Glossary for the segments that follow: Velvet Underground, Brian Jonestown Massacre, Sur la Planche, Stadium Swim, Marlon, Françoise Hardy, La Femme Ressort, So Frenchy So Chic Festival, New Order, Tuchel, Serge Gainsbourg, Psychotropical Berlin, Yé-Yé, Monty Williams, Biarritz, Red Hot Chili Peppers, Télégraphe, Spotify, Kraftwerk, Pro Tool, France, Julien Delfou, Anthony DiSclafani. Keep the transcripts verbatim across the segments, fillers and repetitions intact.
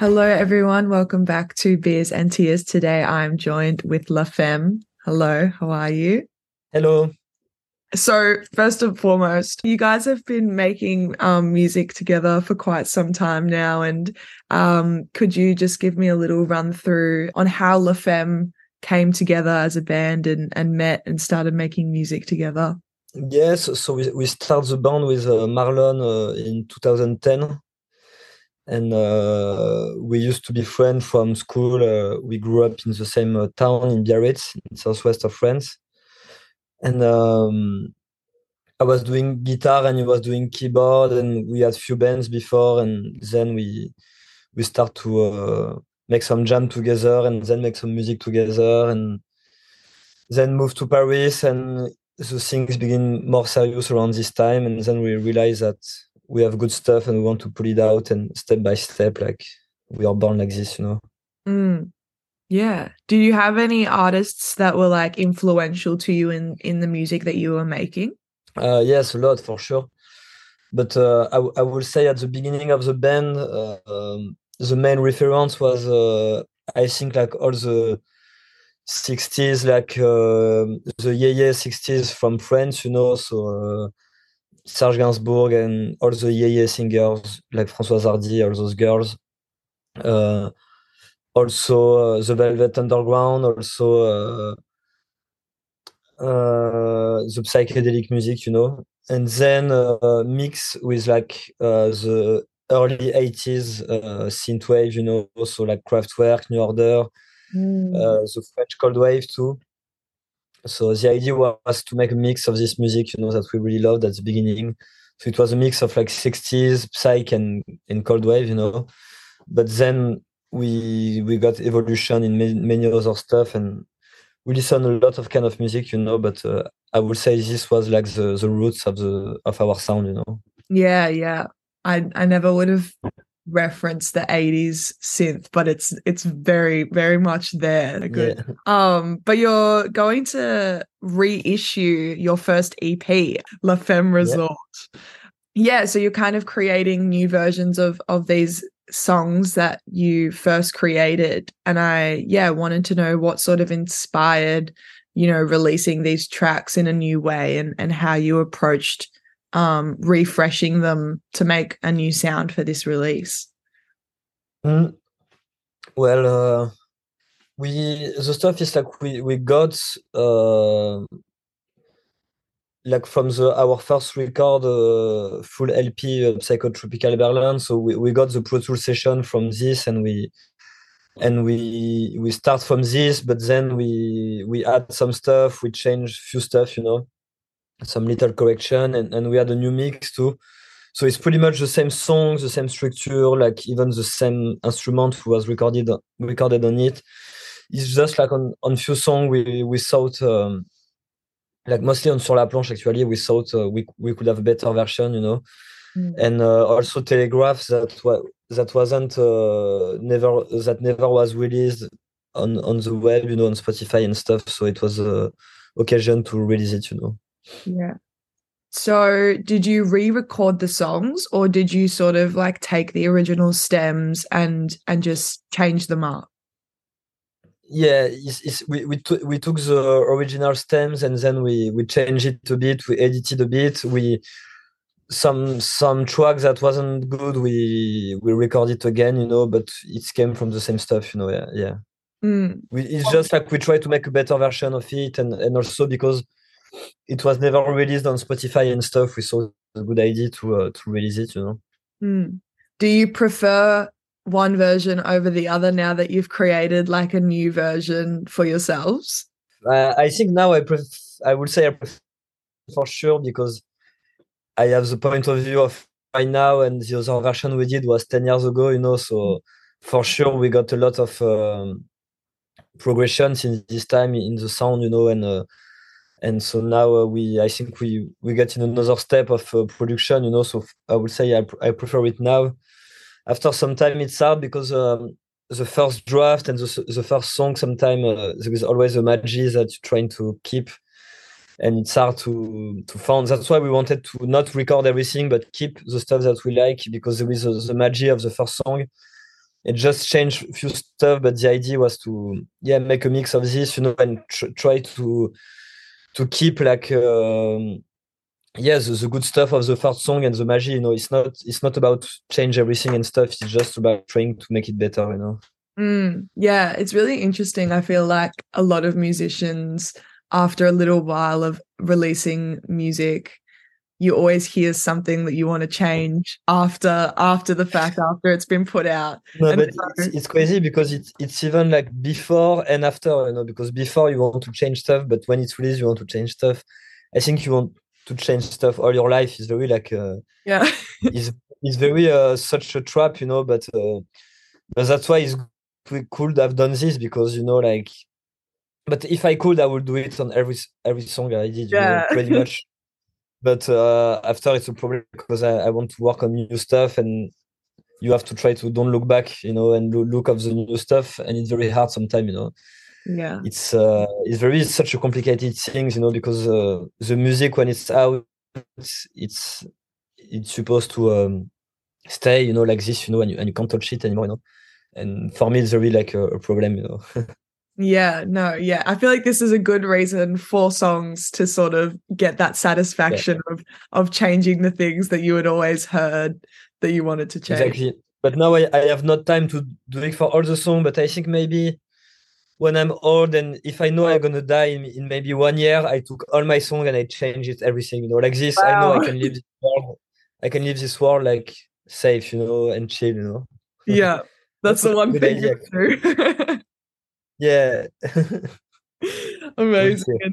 Hello everyone, welcome back to Beers and Tears. Today I'm joined with La Femme. Hello, how are you? Hello. So first and foremost, you guys have been making um, music together for quite some time now, and um, could you just give me a little run through on how La Femme came together as a band and, and met and started making music together? Yes, so we, we started the band with uh, Marlon uh, in two thousand ten. And uh, we used to be friends from school. Uh, we grew up in the same uh, town in Biarritz, in southwest of France. And um, I was doing guitar and he was doing keyboard. And we had few bands before. And then we we start to uh, make some jam together and then make some music together. And then move to Paris. And so things begin more serious around this time. And then we realize that we have good stuff and we want to pull it out, and step by step, like we are born like this, you know? Mm. Yeah. Do you have any artists that were like influential to you in, in the music that you were making? Uh, yes, a lot for sure. But uh, I, I will say at the beginning of the band, uh, um, the main reference was, uh, I think like all the sixties, like uh, the Yé-Yé sixties from France, you know? So, uh, Serge Gainsbourg and all the Yé-Yé singers like Françoise Hardy, all those girls. Uh, also uh, the Velvet Underground, also uh, uh, the psychedelic music, you know. And then uh, mix with like uh, the early eighties uh, synthwave, you know. So like Kraftwerk, New Order, mm. uh, the French cold wave too. So the idea was to make a mix of this music, you know, that we really loved at the beginning. So it was a mix of like sixties, psych and, and cold wave, you know. But then we we got evolution in many, many other stuff, and we listened a lot of kind of music, you know. But uh, I would say this was like the, the roots of the of our sound, you know. Yeah, yeah. I I never would have referenced the eighties synth, but it's it's very very much there. Good. Yeah. Um but you're going to reissue your first E P, La Femme Ressort. Yeah. yeah so you're kind of creating new versions of of these songs that you first created, and I yeah wanted to know what sort of inspired, you know, releasing these tracks in a new way, and and how you approached um refreshing them to make a new sound for this release. mm. well uh we the stuff is like we we got uh like from the our first record, uh, full L P, uh, Psychotropical Berlin. So we, we got the Pro Tool session from this, and we and we we start from this, but then we we add some stuff, we change few stuff, you know, some little correction, and, and we had a new mix too. So it's pretty much the same song, the same structure, like even the same instrument was recorded recorded on it. It's just like on on few songs we we thought, um, like mostly on Sur la Planche actually, we thought uh, we we could have a better version, you know. Mm. And uh, also Télégraphe that was that wasn't uh, never that never was released on on the web, you know, on Spotify and stuff. So it was a occasion to release it, you know. Yeah. So did you re-record the songs, or did you sort of like take the original stems and and just change them up? Yeah, it's, it's, we we, t- we took the original stems, and then we we changed it a bit, we edited a bit, we some some tracks that wasn't good we we record it again, you know, but it came from the same stuff, you know. Yeah, yeah. Mm. We, it's just like we try to make a better version of it, and and also because it was never released on Spotify and stuff, we thought it was a good idea to uh, to release it, you know. Mm. Do you prefer one version over the other now that you've created like a new version for yourselves? Uh, I think now I pref- I would say I prefer for sure, because I have the point of view of right now, and the other version we did was ten years ago, you know, so for sure we got a lot of um, progression since this time in the sound, you know, and uh, and so now uh, we I think we we get in another step of uh, production, you know, so I would say I, I prefer it now. After some time it's hard because um, the first draft and the, the first song, sometimes uh, there is always a magic that you're trying to keep, and it's hard to to find. That's why we wanted to not record everything, but keep the stuff that we like, because there is a, the magic of the first song. It just changed a few stuff, but the idea was to yeah make a mix of this, you know, and tr- try to to keep like um, yeah the, the good stuff of the first song and the magic. You know, it's not it's not about change everything and stuff. It's just about trying to make it better. You know. Mm, yeah, it's really interesting. I feel like a lot of musicians, after a little while of releasing music, you always hear something that you want to change after after the fact, after it's been put out. No, but it's, it's crazy because it's it's even like before and after, you know, because before you want to change stuff, but when it's released, you want to change stuff. I think you want to change stuff all your life. It's very like, uh, yeah, it's, it's very uh, such a trap, you know, but, uh, but that's why it's, we could have done this because, you know, like, but if I could, I would do it on every every song I did, yeah. You know, pretty much. But uh, after, it's a problem because I, I want to work on new stuff, and you have to try to don't look back, you know, and look at the new stuff, and it's very hard sometimes, you know. Yeah, it's uh, it's very it's such a complicated thing, you know, because uh, the music when it's out, it's it's supposed to um, stay, you know, like this, you know, and you and you can't touch it anymore, you know. And for me, it's really like a, a problem, you know. Yeah, no, yeah. I feel like this is a good reason for songs to sort of get that satisfaction yeah. of of changing the things that you had always heard that you wanted to change. Exactly. But now I, I have not time to do it for all the songs, but I think maybe when I'm old and if I know I'm going to die in, in maybe one year, I took all my songs and I changed it, everything, you know, like this. Wow. I know I can leave this world. I can leave this world like safe, you know, and chill, you know. Yeah, that's the one thing idea. You do. Yeah. Amazing. Yeah.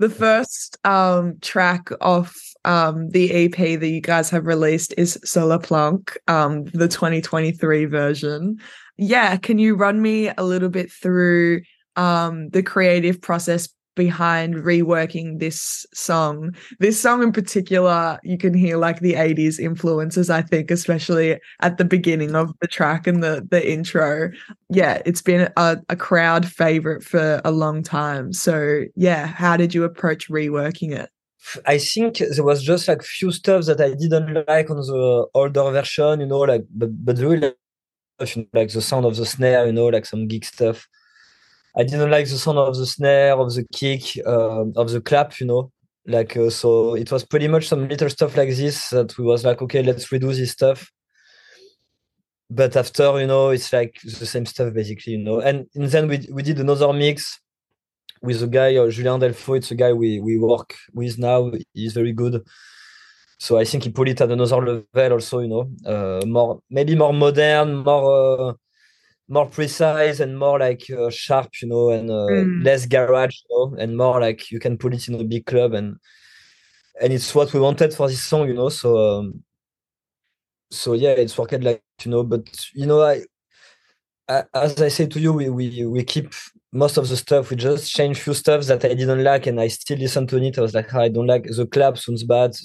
The first um, track of um, the E P that you guys have released is Sur la Planche, um, the twenty twenty-three version. Yeah. Can you run me a little bit through um, the creative process behind reworking this song? This song in particular, you can hear like the eighties influences, I think, especially at the beginning of the track and the the intro. Yeah, it's been a, a crowd favorite for a long time. So yeah, how did you approach reworking it? I think there was just like few stuff that I didn't like on the older version, you know, like but but really like the sound of the snare, you know, like some geek stuff. I didn't like the sound of the snare, of the kick, uh, of the clap, you know. Like uh, so, it was pretty much some little stuff like this that we was like, okay, let's redo this stuff. But after, you know, it's like the same stuff basically, you know. And, and then we we did another mix with a guy, uh, Julien Delfou. It's a guy we we work with now. He's very good. So I think he put it at another level, also, you know, uh, more maybe more modern, more. Uh, more precise and more like uh, sharp, you know, and uh, mm. less garage, you know, and more like you can put it in a big club, and and it's what we wanted for this song, you know. So um, so yeah, it's worked like, you know, but you know, I, I as I say to you, we, we we keep most of the stuff. We just change few stuff that I didn't like, and I still listen to it. I was like, oh, I don't like the clap, sounds bad,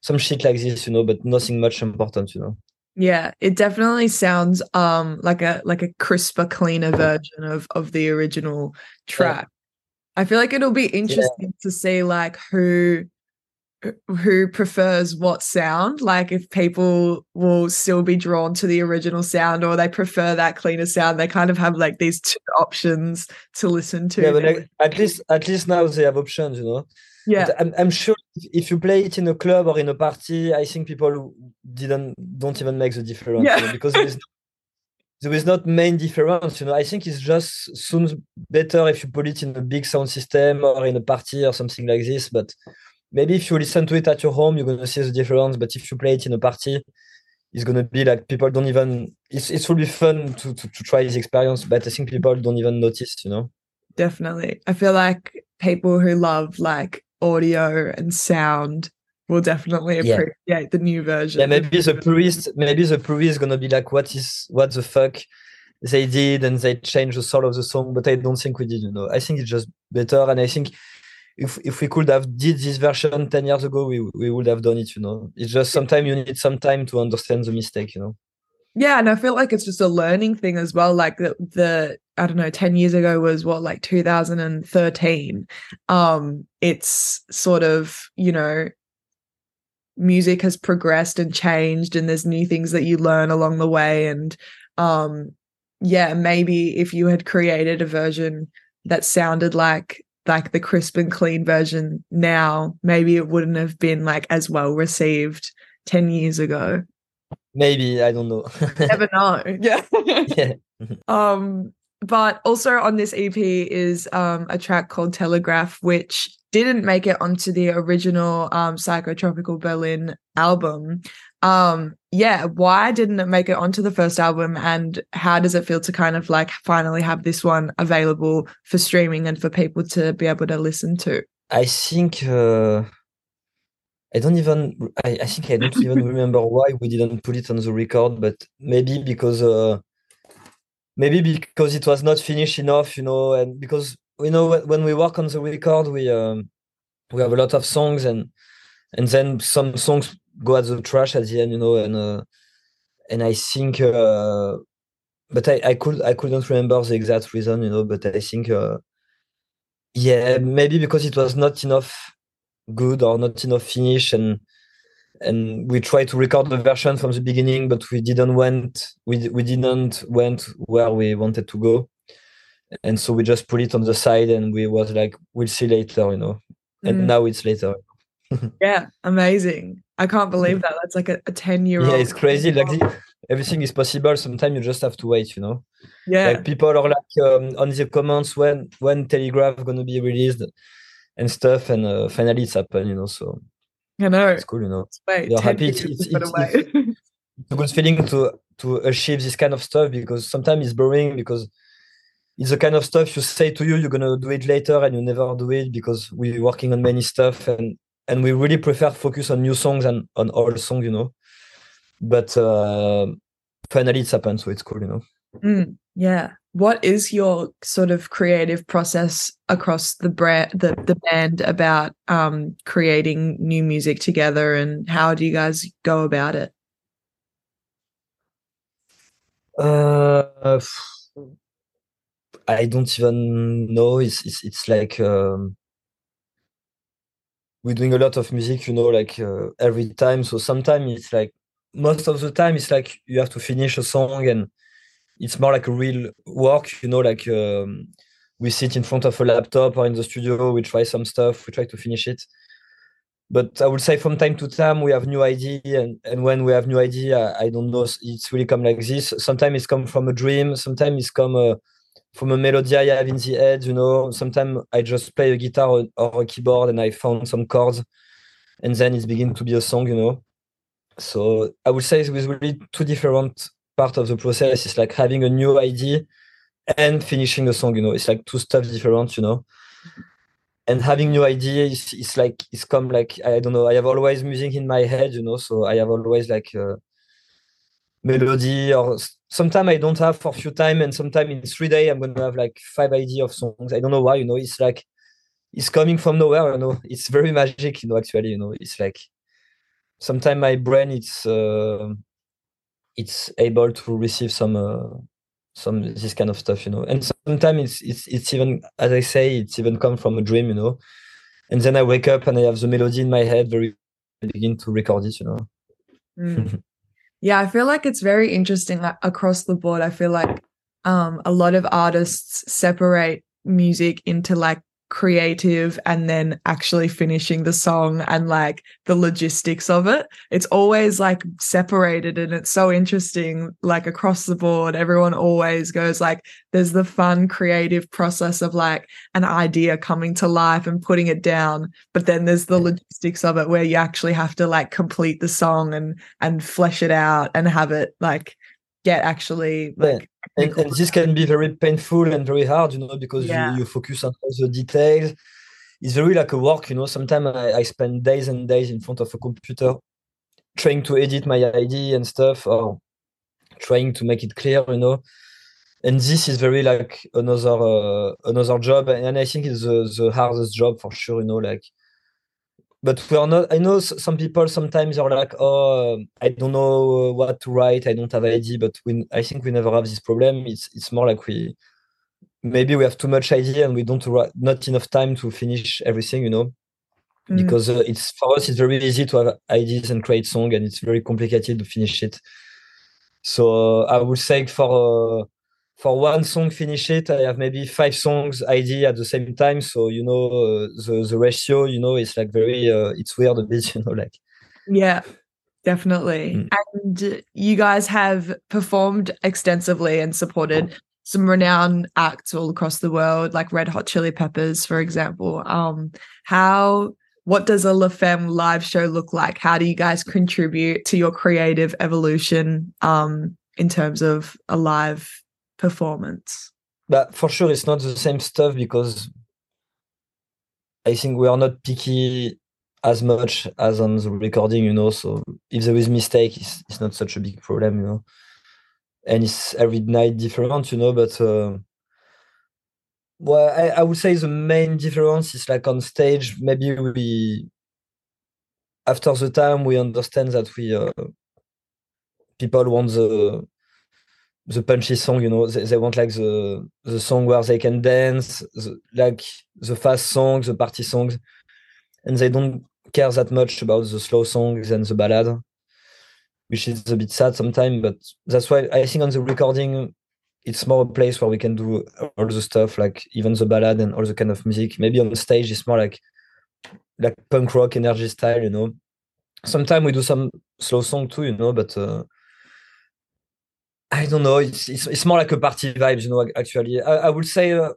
some shit like this, you know, but nothing much important, you know. Yeah, it definitely sounds um like a like a crisper, cleaner version of of the original track. Yeah. I feel like it'll be interesting yeah. to see like who who prefers what sound, like if people will still be drawn to the original sound or they prefer that cleaner sound. They kind of have like these two options to listen to. Yeah, but like, at least at least now they have options, you know. Yeah, but I'm, I'm sure if you play it in a club or in a party, I think people didn't don't even make the difference yeah. you know, because there is, there is not main difference. You know, I think it's just sounds better if you put it in a big sound system or in a party or something like this. But maybe if you listen to it at your home, you're gonna see the difference. But if you play it in a party, it's gonna be like people don't even. It's it will be fun to to, to try this experience, but I think people don't even notice. You know, definitely. I feel like people who love like audio and sound will definitely appreciate yeah. the new version. Yeah, maybe the purist, maybe the purist is gonna be like, what is what the fuck they did, and they changed the soul of the song. But I don't think we did. You know, I think it's just better, and I think if if we could have did this version ten years ago, we we would have done it. You know, it's just sometimes you need some time to understand the mistake. You know. Yeah, and I feel like it's just a learning thing as well. Like the, the I don't know, ten years ago was what, like two thousand thirteen. Um, it's sort of, you know, music has progressed and changed, and there's new things that you learn along the way. And um, yeah, maybe if you had created a version that sounded like like the crisp and clean version now, maybe it wouldn't have been like as well received ten years ago. Maybe, I don't know. Never know. Yeah. yeah. Um, but also on this E P is um a track called Télégraphe, which didn't make it onto the original um Psychotropical Berlin album. Um, yeah, why didn't it make it onto the first album, and how does it feel to kind of like finally have this one available for streaming and for people to be able to listen to? I think uh I don't even, I, I think I don't even remember why we didn't put it on the record, but maybe because, uh, maybe because it was not finished enough, you know, and because, you know, when we work on the record, we, um, we have a lot of songs, and, and then some songs go at the trash at the end, you know, and, uh, and I think, uh, but I, I could, I couldn't remember the exact reason, you know, but I think, uh, yeah, maybe because it was not enough good or not enough finish, and and we tried to record the version from the beginning, but we didn't went we we didn't went where we wanted to go, and so we just put it on the side, and we was like, we'll see later, you know. And mm. now it's later. Yeah, amazing. I can't believe that. That's like a, a ten year old. Yeah, it's crazy. Like the, everything is possible. Sometimes you just have to wait, you know. Yeah, like people are like um, on the comments when when Télégraphe gonna be released and stuff, and uh, finally it's happened, you know. So I know it's cool, you know. Wait, you're happy. It's, it's, it's, it's a good feeling to to achieve this kind of stuff, because sometimes it's boring, because it's the kind of stuff you say to you you're gonna do it later, and you never do it, because we're working on many stuff, and and we really prefer focus on new songs and on old songs, you know. But uh, finally it's happened, so it's cool, you know. Mm, yeah. What is your sort of creative process across the brand, the, the band about um, creating new music together, and how do you guys go about it? Uh, I don't even know. It's it's, it's like um, we're doing a lot of music, you know, like uh, every time. So sometimes it's like, most of the time it's like you have to finish a song, and it's more like a real work, you know, like um, we sit in front of a laptop or in the studio, we try some stuff, we try to finish it. But I would say from time to time, we have new idea. And, and when we have new idea, I, I don't know, it's really come like this. Sometimes it's come from a dream. Sometimes it's come uh, from a melody I have in the head, you know. Sometimes I just play a guitar or, or a keyboard, and I found some chords, and then it's begin to be a song, you know. So I would say it was really two different part of the process. Is like having a new idea and finishing a song, you know. It's like two stuff different, you know. And having new idea is, it's like it's come like, I don't know, I have always music in my head, you know, so I have always like a melody, or sometimes I don't have for a few time, and sometimes in three days I'm gonna have like five ideas of songs. I don't know why, you know. It's like it's coming from nowhere, you know. It's very magic, you know, actually, you know. It's like sometimes my brain it's uh, it's able to receive some uh, some this kind of stuff, you know. And sometimes it's it's it's even, as I say, it's even come from a dream, you know. And then I wake up and I have the melody in my head, very begin to record it, you know. Mm. Yeah, I feel like it's very interesting, like across the board. I feel like um, a lot of artists separate music into like creative and then actually finishing the song and like the logistics of it. It's always like separated, and it's so interesting, like across the board everyone always goes like there's the fun creative process of like an idea coming to life and putting it down, but then there's the logistics of it where you actually have to like complete the song and and flesh it out and have it like get actually like yeah. and, and this can be very painful and very hard, you know, because yeah. you, you focus on all the details, it's very like a work, you know. Sometimes I, I spend days and days in front of a computer trying to edit my idea and stuff, or trying to make it clear, you know. And this is very like another uh, another job, and I think it's the, the hardest job for sure, you know. Like, but we are not. I know some people sometimes are like, oh, I don't know what to write, I don't have an idea. But we, I think we never have this problem. It's it's more like we maybe we have too much idea and we don't write, not enough time to finish everything, you know. Mm. Because uh, it's for us, it's very easy to have ideas and create song, and it's very complicated to finish it. So uh, I would say for. Uh, For one song, finish it. I have maybe five songs idea at the same time. So, you know, uh, the, the ratio, you know, it's like very, uh, it's weird a bit, you know, like. Yeah, definitely. Mm. And you guys have performed extensively and supported some renowned acts all across the world, like Red Hot Chili Peppers, for example. Um, how, what does a La Femme live show look like? How do you guys contribute to your creative evolution um, in terms of a live performance? But for sure it's not the same stuff, because I think we are not picky as much as on the recording, you know. So if there is mistake, it's, it's not such a big problem, you know. And it's every night different, you know. But uh, well, I, I would say the main difference is like on stage, maybe we after the time we understand that we uh, people want the the punchy song, you know. They, they want like the the song where they can dance, the, like the fast songs, the party songs, and they don't care that much about the slow songs and the ballad, which is a bit sad sometimes. But that's why I think on the recording, it's more a place where we can do all the stuff, like even the ballad and all the kind of music. Maybe on stage, it's more like like punk rock energy style, you know. Sometimes we do some slow song too, you know, but. Uh, I don't know. It's, it's it's more like a party vibes, you know. Actually, I, I would say uh,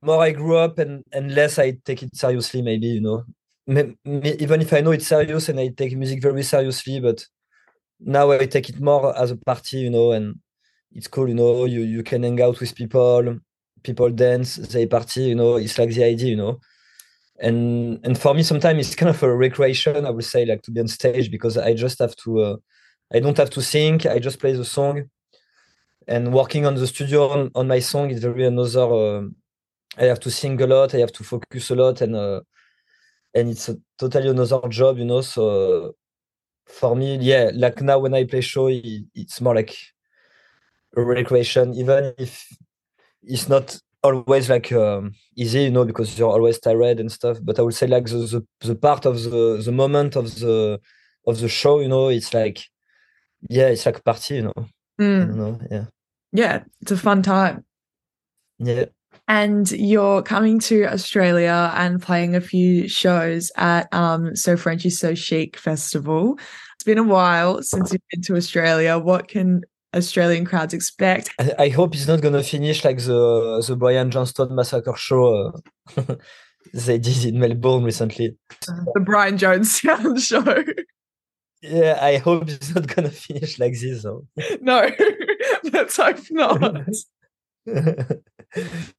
more I grew up and, and less I take it seriously. Maybe, you know, M- even if I know it's serious and I take music very seriously, but now I take it more as a party, you know. And it's cool, you know. You you can hang out with people, people dance, they party, you know. It's like the idea, you know. And and for me, sometimes it's kind of a recreation. I would say, like, to be on stage, because I just have to. Uh, I don't have to sing. I just play the song, and working on the studio on, on my song is very another. Uh, I have to sing a lot. I have to focus a lot, and uh, and it's a totally another job, you know. So for me, yeah, like now when I play show, it, it's more like a recreation, even if it's not always like um, easy, you know, because you're always tired and stuff. But I would say like the the, the part of the the moment of the of the show, you know, it's like. Yeah, it's like a party, you know. Mm. I don't know, yeah. Yeah, it's a fun time. Yeah. And you're coming to Australia and playing a few shows at um, So Frenchy So Chic Festival. It's been a while since you've been to Australia. What can Australian crowds expect? I, I hope it's not going to finish like the the Brian Jonestown Massacre show uh, they did in Melbourne recently. The Brian Jonestown show. Yeah, I hope it's not gonna finish like this. Though. No, let's hope not.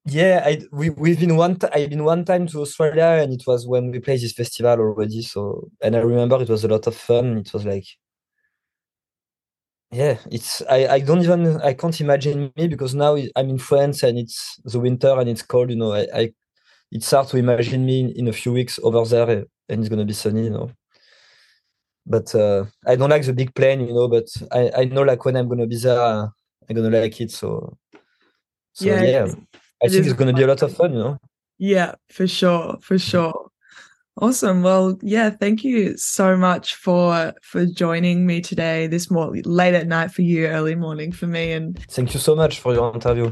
yeah, I we we've been one. T- I've been one time to Australia, and it was when we played this festival already. So, and I remember it was a lot of fun. It was like, yeah, it's. I, I don't even. I can't imagine me, because now I'm in France and it's the winter and it's cold. You know, I. I it's hard to imagine me in, in a few weeks over there, and it's gonna be sunny. You know. But uh, I don't like the big plane, you know, but I, I know like when I'm going to be there, I'm going to like it. So, so yeah, yeah. It I think it's going to be a lot of fun, you know? Yeah, for sure. For sure. Awesome. Well, yeah, thank you so much for for joining me today, this morning, late at night for you, early morning for me. And thank you so much for your interview.